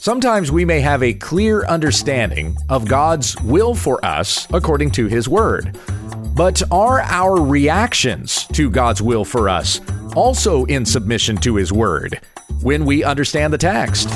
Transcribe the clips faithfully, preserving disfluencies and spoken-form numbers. Sometimes we may have a clear understanding of God's will for us according to His Word. But are our reactions to God's will for us also in submission to His Word when we understand the text?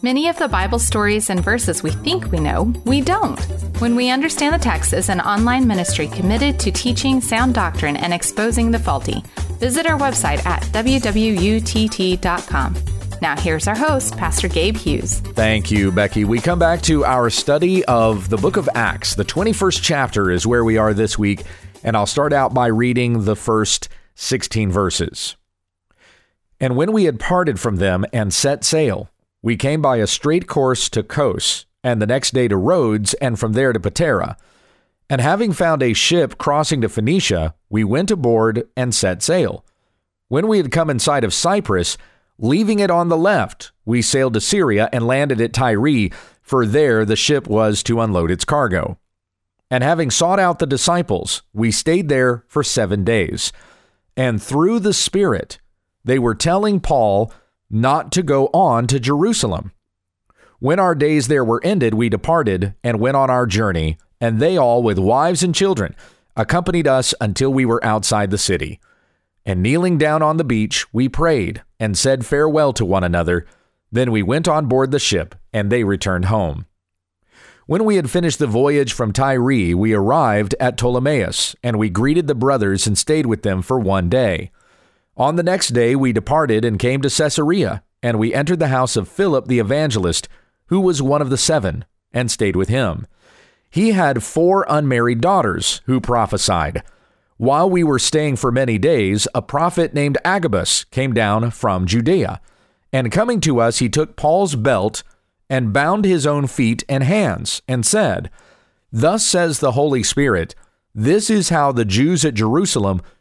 Many of the Bible stories and verses we think we know, we don't. When We Understand the Text is an online ministry committed to teaching sound doctrine and exposing the faulty. Visit our website at w w w dot u t t dot com. Now here's our host, Pastor Gabe Hughes. Thank you, Becky. We come back to our study of the book of Acts. The twenty-first chapter is where we are this week, and I'll start out by reading the first sixteen verses. "And when we had parted from them and set sail, we came by a straight course to Kos, and the next day to Rhodes, and from there to Patara. And having found a ship crossing to Phoenicia, we went aboard and set sail. When we had come in sight of Cyprus, leaving it on the left, we sailed to Syria and landed at Tyre, for there the ship was to unload its cargo. And having sought out the disciples, we stayed there for seven days. And through the Spirit, they were telling Paul not to go on to Jerusalem. When our days there were ended, we departed and went on our journey, and they all, with wives and children, accompanied us until we were outside the city. And kneeling down on the beach, we prayed and said farewell to one another. Then we went on board the ship, and they returned home. When we had finished the voyage from Tyre, we arrived at Ptolemais, and we greeted the brothers and stayed with them for one day. On the next day we departed and came to Caesarea, and we entered the house of Philip the Evangelist, who was one of the seven, and stayed with him. He had four unmarried daughters who prophesied. While we were staying for many days, a prophet named Agabus came down from Judea, and coming to us he took Paul's belt and bound his own feet and hands, and said, 'Thus says the Holy Spirit, this is how the Jews at Jerusalem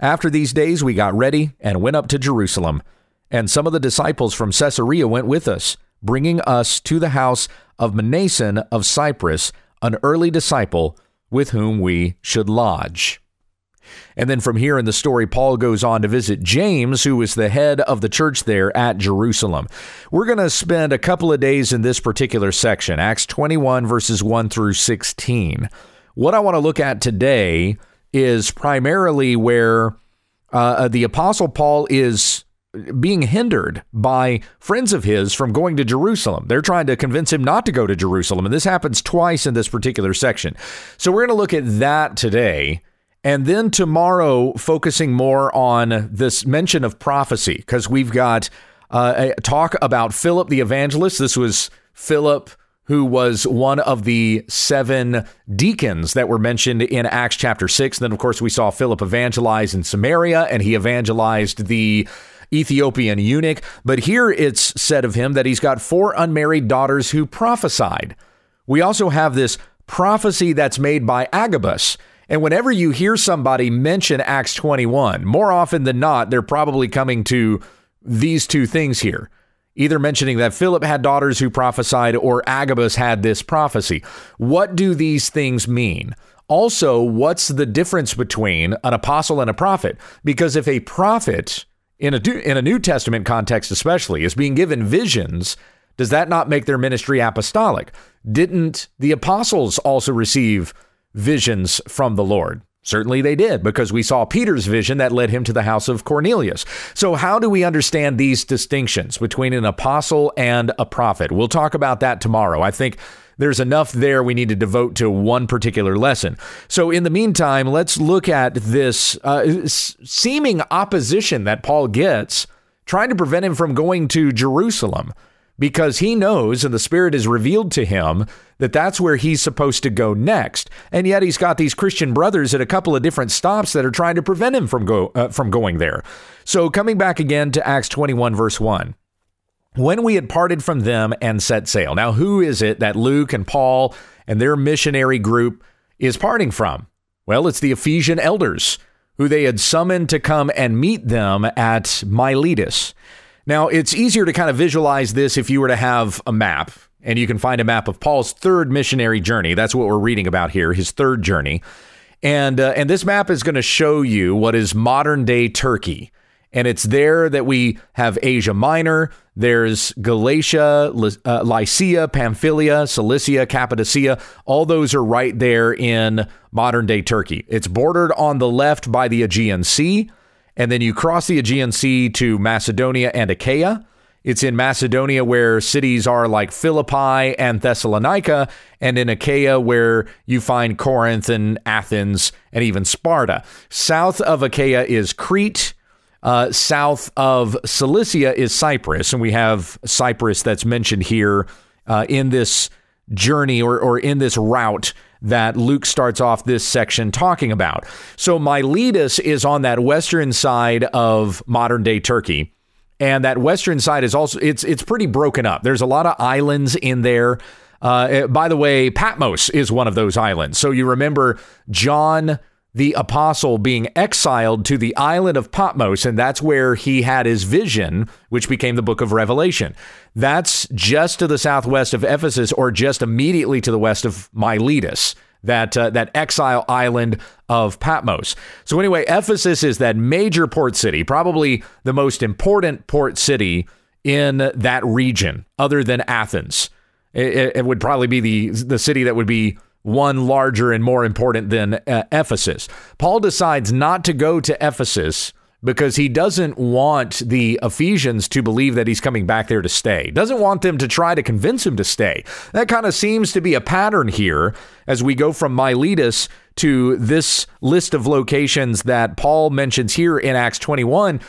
After these days we got ready and went up to Jerusalem, and some of the disciples from Caesarea went with us, bringing us to the house of Mnason of Cyprus, an early disciple with whom we should lodge." And then from here in the story, Paul goes on to visit James, who is the head of the church there at Jerusalem. We're going to spend a couple of days in this particular section, Acts twenty-one, verses one through sixteen. What I want to look at today is primarily where uh, the Apostle Paul is being hindered by friends of his from going to Jerusalem. They're trying to convince him not to go to Jerusalem, and this happens twice in this particular section. So we're going to look at that today, and then tomorrow focusing more on this mention of prophecy, because we've got uh, a talk about Philip the Evangelist. This was Philip who was one of the seven deacons that were mentioned in Acts chapter six. Then, of course, we saw Philip evangelize in Samaria, and he evangelized the Ethiopian eunuch. But here it's said of him that he's got four unmarried daughters who prophesied. We also have this prophecy that's made by Agabus. And whenever you hear somebody mention Acts twenty-one, more often than not, they're probably coming to these two things here, either mentioning that Philip had daughters who prophesied or Agabus had this prophecy. What do these things mean? Also, what's the difference between an apostle and a prophet? Because if a prophet, in a, in a New Testament context especially, is being given visions, does that not make their ministry apostolic? Didn't the apostles also receive visions from the Lord? Certainly they did, because we saw Peter's vision that led him to the house of Cornelius. So how do we understand these distinctions between an apostle and a prophet? We'll talk about that tomorrow. I think there's enough there we need to devote to one particular lesson. So in the meantime, let's look at this uh, seeming opposition that Paul gets, trying to prevent him from going to Jerusalem. because he knows, and the Spirit is revealed to him, that that's where he's supposed to go next. And yet he's got these Christian brothers at a couple of different stops that are trying to prevent him from go uh, from going there. So coming back again to Acts twenty-one, verse one, when we had parted from them and set sail. Now, who is it that Luke and Paul and their missionary group is parting from? Well, it's the Ephesian elders who they had summoned to come and meet them at Miletus. Now, it's easier to kind of visualize this if you were to have a map, and you can find a map of Paul's third missionary journey. That's what we're reading about here, his third journey. And uh, and this map is going to show you what is modern day Turkey. And it's there that we have Asia Minor. There's Galatia, uh, Lycia, Pamphylia, Cilicia, Cappadocia. All those are right there in modern day Turkey. It's bordered on the left by the Aegean Sea. And then you cross the Aegean Sea to Macedonia and Achaia. It's in Macedonia where cities are like Philippi and Thessalonica, and in Achaia where you find Corinth and Athens and even Sparta. South of Achaia is Crete. Uh, south of Cilicia is Cyprus. And we have Cyprus that's mentioned here uh, in this journey or, or in this route that Luke starts off this section talking about. So Miletus is on that western side of modern day Turkey. And that western side is also, it's it's pretty broken up. There's a lot of islands in there. Uh, by the way, Patmos is one of those islands. So you remember John the apostle being exiled to the island of Patmos, and that's where he had his vision, which became the book of Revelation. That's just to the southwest of Ephesus, or just immediately to the west of Miletus, that uh, that exile island of Patmos. So anyway, Ephesus is that major port city, probably the most important port city in that region, other than Athens. It, it would probably be the the city that would be one larger and more important than uh, Ephesus. Paul decides not to go to Ephesus because he doesn't want the Ephesians to believe that he's coming back there to stay. Doesn't want them to try to convince him to stay. That kind of seems to be a pattern here as we go from Miletus to this list of locations that Paul mentions here in Acts twenty-one.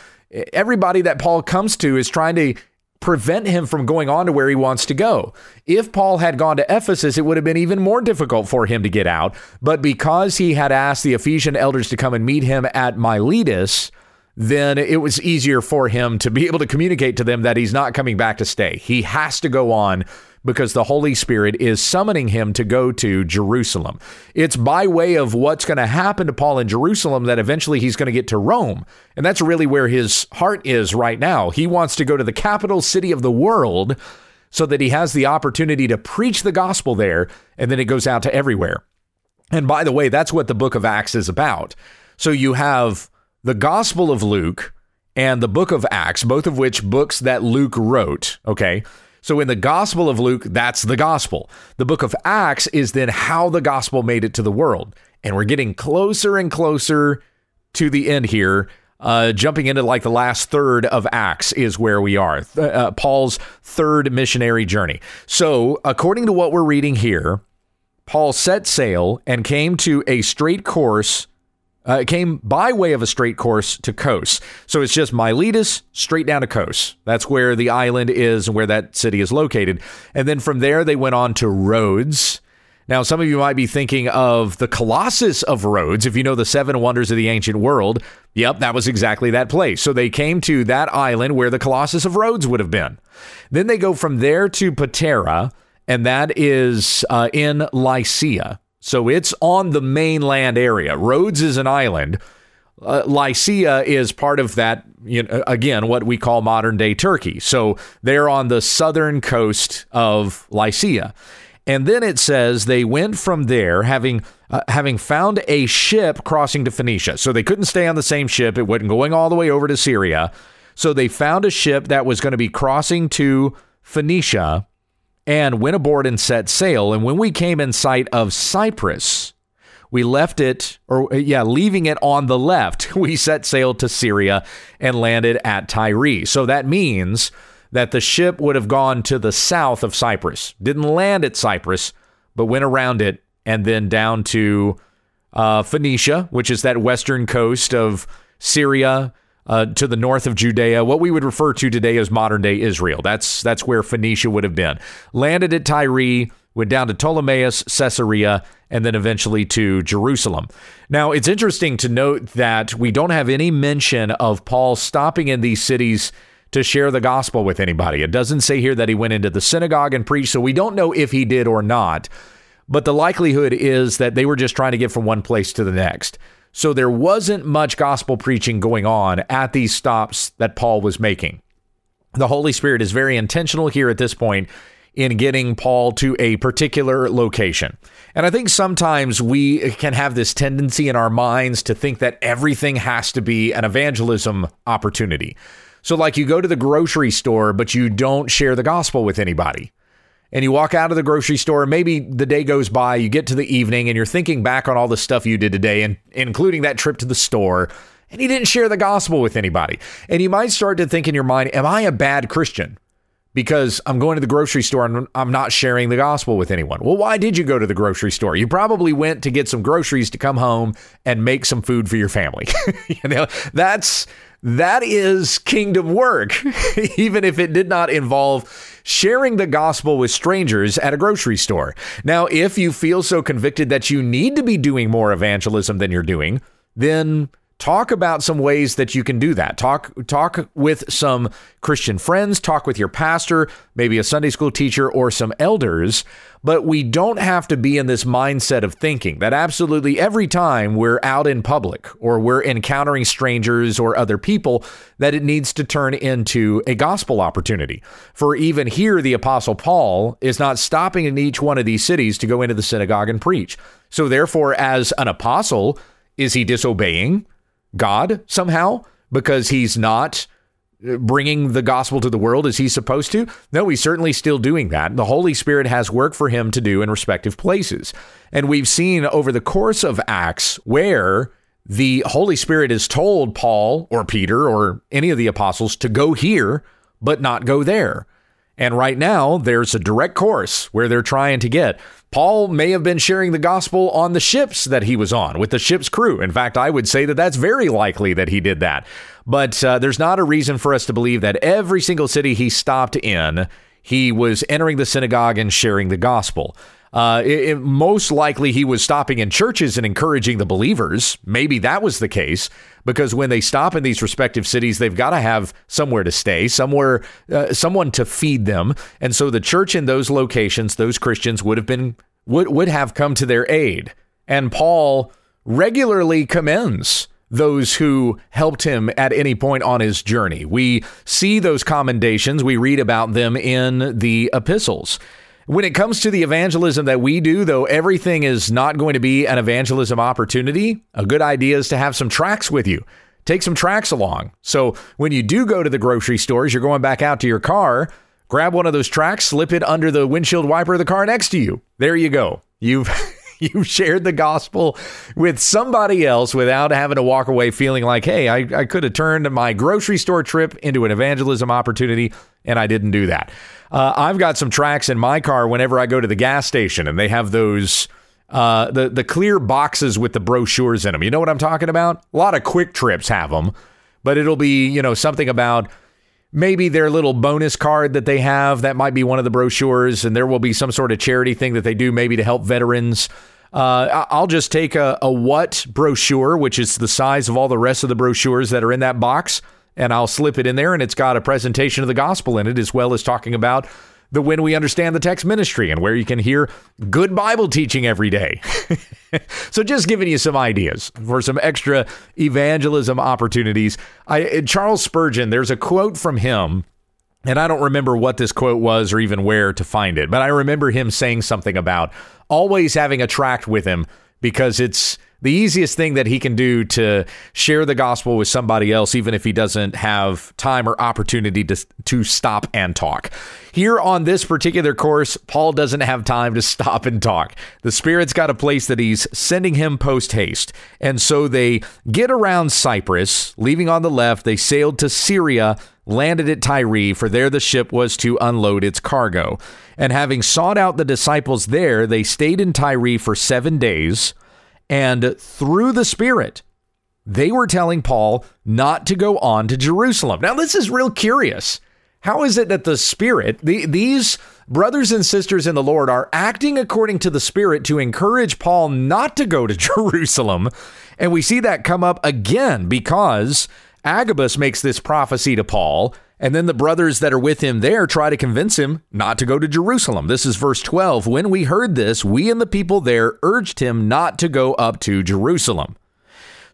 Everybody that Paul comes to is trying to prevent him from going on to where he wants to go. If Paul had gone to Ephesus, it would have been even more difficult for him to get out. But because he had asked the Ephesian elders to come and meet him at Miletus, then it was easier for him to be able to communicate to them that he's not coming back to stay. He has to go on because the Holy Spirit is summoning him to go to Jerusalem. It's by way of what's going to happen to Paul in Jerusalem that eventually he's going to get to Rome. And that's really where his heart is right now. He wants to go to the capital city of the world so that he has the opportunity to preach the gospel there, and then it goes out to everywhere. And by the way, that's what the book of Acts is about. So you have the Gospel of Luke and the book of Acts, both of which books that Luke wrote, okay? So in the Gospel of Luke, that's the gospel. The book of Acts is then how the gospel made it to the world. And we're getting closer and closer to the end here. Uh, jumping into like the last third of Acts is where we are. Uh, Paul's third missionary journey. So according to what we're reading here, Paul set sail and came to a straight course. Uh, it came by way of a straight course to Kos. So it's just Miletus straight down to Kos. That's where the island is and where that city is located. And then from there, they went on to Rhodes. Now, some of you might be thinking of the Colossus of Rhodes. If you know the seven wonders of the ancient world, yep, that was exactly that place. So they came to that island where the Colossus of Rhodes would have been. Then they go from there to Patera, and that is uh, in Lycia. So it's on the mainland area. Rhodes is an island. Uh, Lycia is part of that, you know, again, what we call modern day Turkey. So they're on the southern coast of Lycia. And then it says they went from there, having uh, having found a ship crossing to Phoenicia. So they couldn't stay on the same ship. It wasn't going all the way over to Syria. So they found a ship that was going to be crossing to Phoenicia, and went aboard and set sail. And when we came in sight of Cyprus, we left it, or yeah, leaving it on the left, we set sail to Syria and landed at Tyre. So that means that the ship would have gone to the south of Cyprus, didn't land at Cyprus, but went around it and then down to uh, Phoenicia, which is that western coast of Syria, uh, to the north of Judea, what we would refer to today as modern day Israel. That's that's where Phoenicia would have been. Landed at Tyre, went down to Ptolemais, Caesarea, and then eventually to Jerusalem. Now, it's interesting to note that we don't have any mention of Paul stopping in these cities to share the gospel with anybody. It doesn't say here that he went into the synagogue and preached, so we don't know if he did or not. But the likelihood is that they were just trying to get from one place to the next. So there wasn't much gospel preaching going on at these stops that Paul was making. The Holy Spirit is very intentional here at this point in getting Paul to a particular location. And I think sometimes we can have this tendency in our minds to think that everything has to be an evangelism opportunity. So like you go to the grocery store, but you don't share the gospel with anybody. And you walk out of the grocery store, maybe the day goes by, you get to the evening, and you're thinking back on all the stuff you did today, and including that trip to the store, and you didn't share the gospel with anybody. And you might start to think in your mind, am I a bad Christian? Because I'm going to the grocery store and I'm not sharing the gospel with anyone. Well, why did you go to the grocery store? You probably went to get some groceries to come home and make some food for your family. You know, that's that is kingdom work, even if it did not involve sharing the gospel with strangers at a grocery store. Now, if you feel so convicted that you need to be doing more evangelism than you're doing, then talk about some ways that you can do that. Talk talk with some Christian friends, talk with your pastor, maybe a Sunday school teacher or some elders. But we don't have to be in this mindset of thinking that absolutely every time we're out in public or we're encountering strangers or other people, that it needs to turn into a gospel opportunity. For even here, the Apostle Paul is not stopping in each one of these cities to go into the synagogue and preach. So therefore, as an apostle, is he disobeying God somehow because he's not bringing the gospel to the world as he's supposed to? No, he's certainly still doing that. The Holy Spirit has work for him to do in respective places. And we've seen over the course of Acts where the Holy Spirit has told Paul or Peter or any of the apostles to go here, but not go there. And right now, there's a direct course where they're trying to get. Paul may have been sharing the gospel on the ships that he was on with the ship's crew. In fact, I would say that that's very likely that he did that. But uh, there's not a reason for us to believe that every single city he stopped in, he was entering the synagogue and sharing the gospel. Uh, it, it, most likely he was stopping in churches and encouraging the believers. Maybe that was the case, because when they stop in these respective cities, they've got to have somewhere to stay, somewhere, uh, someone to feed them. And so the church in those locations, those Christians would have been would, would have come to their aid. And Paul regularly commends those who helped him at any point on his journey. We see those commendations. We read about them in the epistles. When it comes to the evangelism that we do, though, everything is not going to be an evangelism opportunity. A good idea is to have some tracts with you. Take some tracts along. So when you do go to the grocery stores, you're going back out to your car, grab one of those tracts, slip it under the windshield wiper of the car next to you. There you go. You've you've shared the gospel with somebody else without having to walk away feeling like, hey, I, I could have turned my grocery store trip into an evangelism opportunity, and I didn't do that. Uh, I've got some tracts in my car whenever I go to the gas station, and they have those uh, the, the clear boxes with the brochures in them. You know what I'm talking about? A lot of Quick Trips have them, but it'll be, you know, something about maybe their little bonus card that they have. That might be one of the brochures, and there will be some sort of charity thing that they do maybe to help veterans. Uh, I'll just take a, a what brochure, which is the size of all the rest of the brochures that are in that box, and I'll slip it in there, and it's got a presentation of the gospel in it, as well as talking about the When We Understand the Text ministry and where you can hear good Bible teaching every day. So just giving you some ideas for some extra evangelism opportunities. I, Charles Spurgeon, there's a quote from him, and I don't remember what this quote was or even where to find it, but I remember him saying something about always having a tract with him because it's the easiest thing that he can do to share the gospel with somebody else, even if he doesn't have time or opportunity to, to stop and talk. Here on this particular course, Paul doesn't have time to stop and talk. The Spirit's got a place that he's sending him post haste. And so they get around Cyprus, leaving on the left. They sailed to Syria, landed at Tyre, for there the ship was to unload its cargo. And having sought out the disciples there, they stayed in Tyre for seven days. And through the Spirit, They were telling Paul not to go on to Jerusalem. Now, this is real curious. How is it that the Spirit, the, these brothers and sisters in the Lord are acting according to the Spirit to encourage Paul not to go to Jerusalem? And we see that come up again because Agabus makes this prophecy to Paul, and then the brothers that are with him there try to convince him not to go to Jerusalem. This is verse twelve. When we heard this, we and the people there urged him not to go up to Jerusalem.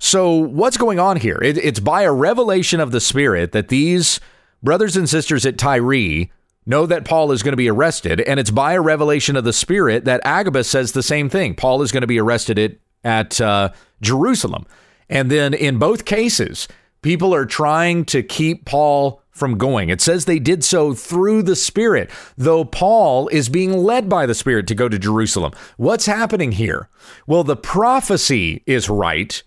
So what's going on here? It, it's by a revelation of the Spirit that these brothers and sisters at Tyre know that Paul is going to be arrested. And it's by a revelation of the Spirit that Agabus says the same thing. Paul is going to be arrested at, at uh, Jerusalem. And then in both cases, people are trying to keep Paul from going. It says they did so through the Spirit, though Paul is being led by the Spirit to go to Jerusalem. What's happening here? Well, the prophecy is right,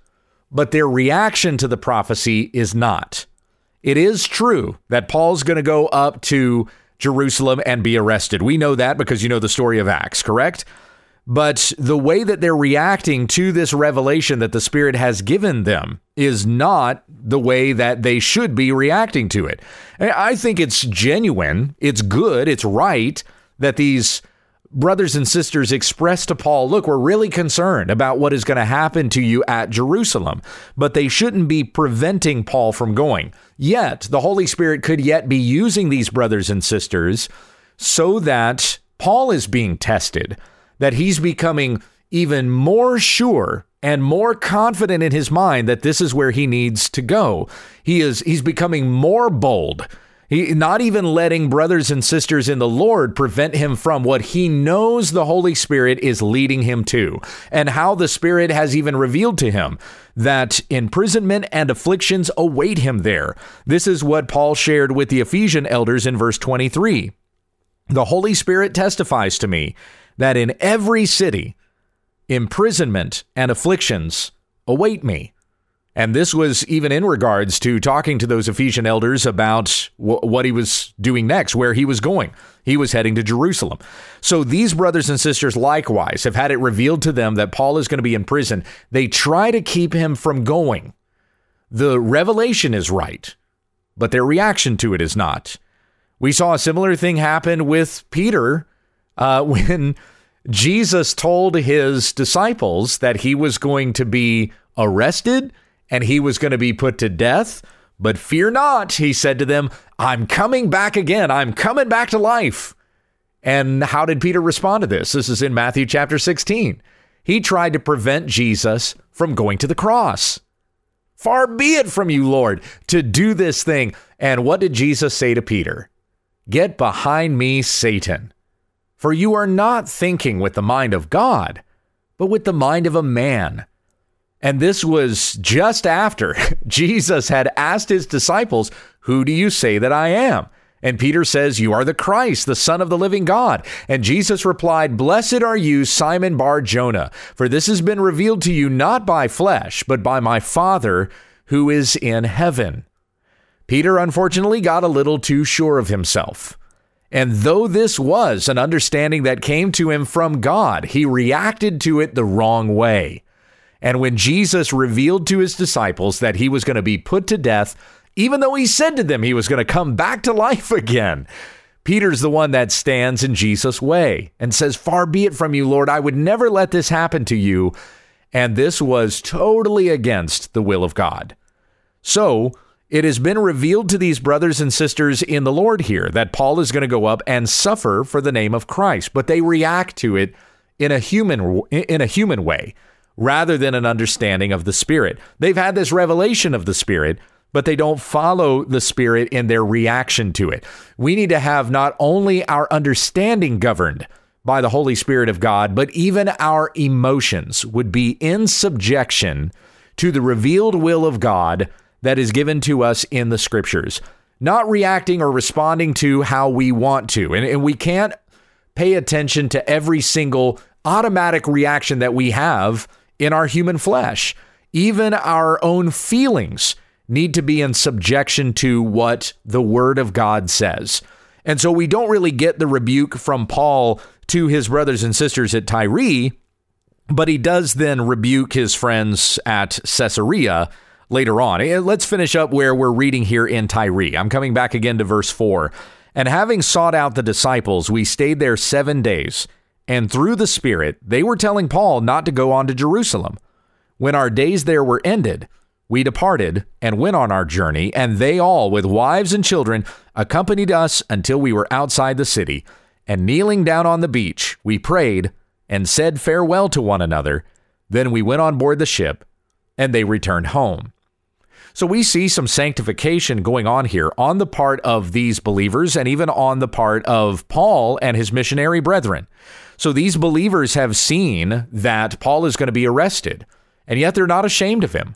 but their reaction to the prophecy is not. It is true that Paul's going to go up to Jerusalem and be arrested. We know that because you know the story of Acts, correct? But the way that they're reacting to this revelation that the Spirit has given them is not the way that they should be reacting to it. And I think it's genuine, it's good, it's right that these brothers and sisters expressed to Paul, look, we're really concerned about what is going to happen to you at Jerusalem, but they shouldn't be preventing Paul from going. Yet the Holy Spirit could yet be using these brothers and sisters so that Paul is being tested, that he's becoming even more sure and more confident in his mind that this is where he needs to go. He is he's becoming more bold. He, not even letting brothers and sisters in the Lord prevent him from what he knows the Holy Spirit is leading him to, and how the Spirit has even revealed to him that imprisonment and afflictions await him there. This is what Paul shared with the Ephesian elders in verse twenty-three. The Holy Spirit testifies to me that in every city, imprisonment and afflictions await me. And this was even in regards to talking to those Ephesian elders about w- what he was doing next, where he was going. He was heading to Jerusalem. So these brothers and sisters likewise have had it revealed to them that Paul is going to be in prison. They try to keep him from going. The revelation is right, but their reaction to it is not. We saw a similar thing happen with Peter uh, when Jesus told his disciples that he was going to be arrested and he was going to be put to death. But fear not, he said to them, I'm coming back again. I'm coming back to life. And how did Peter respond to this? This is in Matthew chapter sixteen. He tried to prevent Jesus from going to the cross. Far be it from you, Lord, to do this thing. And what did Jesus say to Peter? Get behind me, Satan, for you are not thinking with the mind of God, but with the mind of a man. And this was just after Jesus had asked his disciples, who do you say that I am? And Peter says, you are the Christ, the Son of the living God. And Jesus replied, blessed are you, Simon Bar-Jonah, for this has been revealed to you not by flesh, but by my Father who is in heaven. Peter, unfortunately, got a little too sure of himself. And though this was an understanding that came to him from God, he reacted to it the wrong way. And when Jesus revealed to his disciples that he was going to be put to death, even though he said to them he was going to come back to life again, Peter's the one that stands in Jesus' way and says, far be it from you, Lord, I would never let this happen to you. And this was totally against the will of God. So it has been revealed to these brothers and sisters in the Lord here that Paul is going to go up and suffer for the name of Christ, but they react to it in a human in a human way, rather than an understanding of the Spirit. They've had this revelation of the Spirit, but they don't follow the Spirit in their reaction to it. We need to have not only our understanding governed by the Holy Spirit of God, but even our emotions would be in subjection to the revealed will of God that is given to us in the Scriptures, not reacting or responding to how we want to. And, and we can't pay attention to every single automatic reaction that we have in our human flesh. Even our own feelings need to be in subjection to what the Word of God says. And so we don't really get the rebuke from Paul to his brothers and sisters at Tyre, but he does then rebuke his friends at Caesarea later on. Let's finish up where we're reading here in Tyre. I'm coming back again to verse four. And having sought out the disciples, we stayed there seven days. And through the Spirit, they were telling Paul not to go on to Jerusalem. When our days there were ended, we departed and went on our journey, and they all, with wives and children, accompanied us until we were outside the city. And kneeling down on the beach, we prayed and said farewell to one another. Then we went on board the ship, and they returned home. So we see some sanctification going on here on the part of these believers and even on the part of Paul and his missionary brethren. So these believers have seen that Paul is going to be arrested, and yet they're not ashamed of him.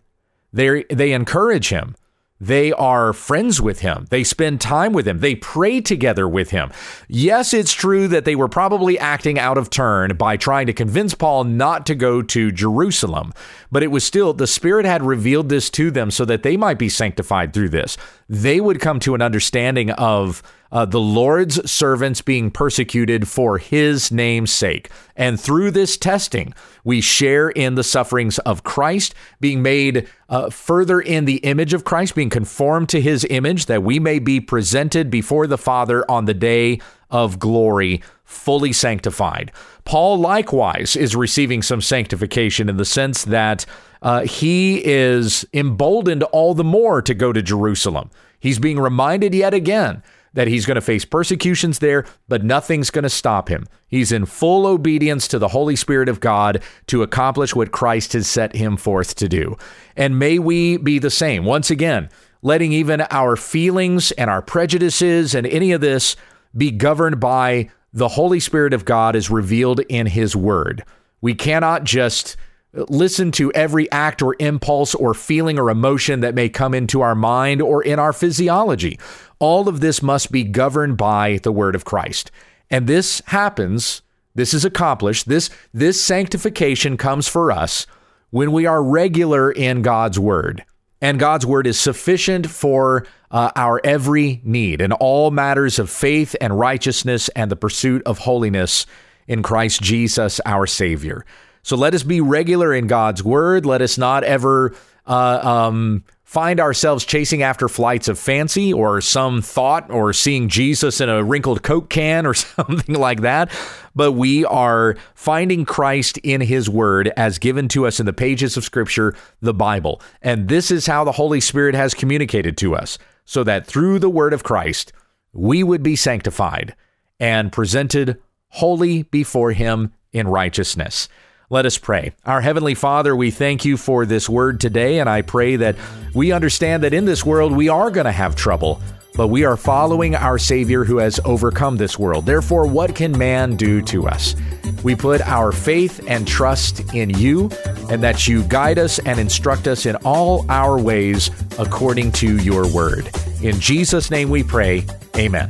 They they encourage him. They are friends with him. They spend time with him. They pray together with him. Yes, it's true that they were probably acting out of turn by trying to convince Paul not to go to Jerusalem, but it was still the Spirit had revealed this to them so that they might be sanctified through this. They would come to an understanding of uh, the Lord's servants being persecuted for his name's sake. And through this testing, we share in the sufferings of Christ, being made uh, further in the image of Christ, being conformed to his image, that we may be presented before the Father on the day of glory, fully sanctified. Paul likewise is receiving some sanctification in the sense that uh, he is emboldened all the more to go to Jerusalem. He's being reminded yet again that he's going to face persecutions there, but nothing's going to stop him. He's in full obedience to the Holy Spirit of God to accomplish what Christ has set him forth to do. And may we be the same. Once again, letting even our feelings and our prejudices and any of this be governed by the Holy Spirit of God as revealed in his word. We cannot just listen to every act or impulse or feeling or emotion that may come into our mind or in our physiology. All of this must be governed by the word of Christ. And this happens, this is accomplished, this, this sanctification comes for us when we are regular in God's word. And God's word is sufficient for uh, our every need in all matters of faith and righteousness and the pursuit of holiness in Christ Jesus, our Savior. So let us be regular in God's word. Let us not ever uh, um, find ourselves chasing after flights of fancy or some thought or seeing Jesus in a wrinkled Coke can or something like that. But we are finding Christ in his word as given to us in the pages of Scripture, the Bible. And this is how the Holy Spirit has communicated to us, so that through the word of Christ, we would be sanctified and presented holy before him in righteousness. Let us pray. Our Heavenly Father, we thank you for this word today, and I pray that we understand that in this world we are going to have trouble, but we are following our Savior who has overcome this world. Therefore, what can man do to us? We put our faith and trust in you, and that you guide us and instruct us in all our ways according to your word. In Jesus' name we pray. Amen.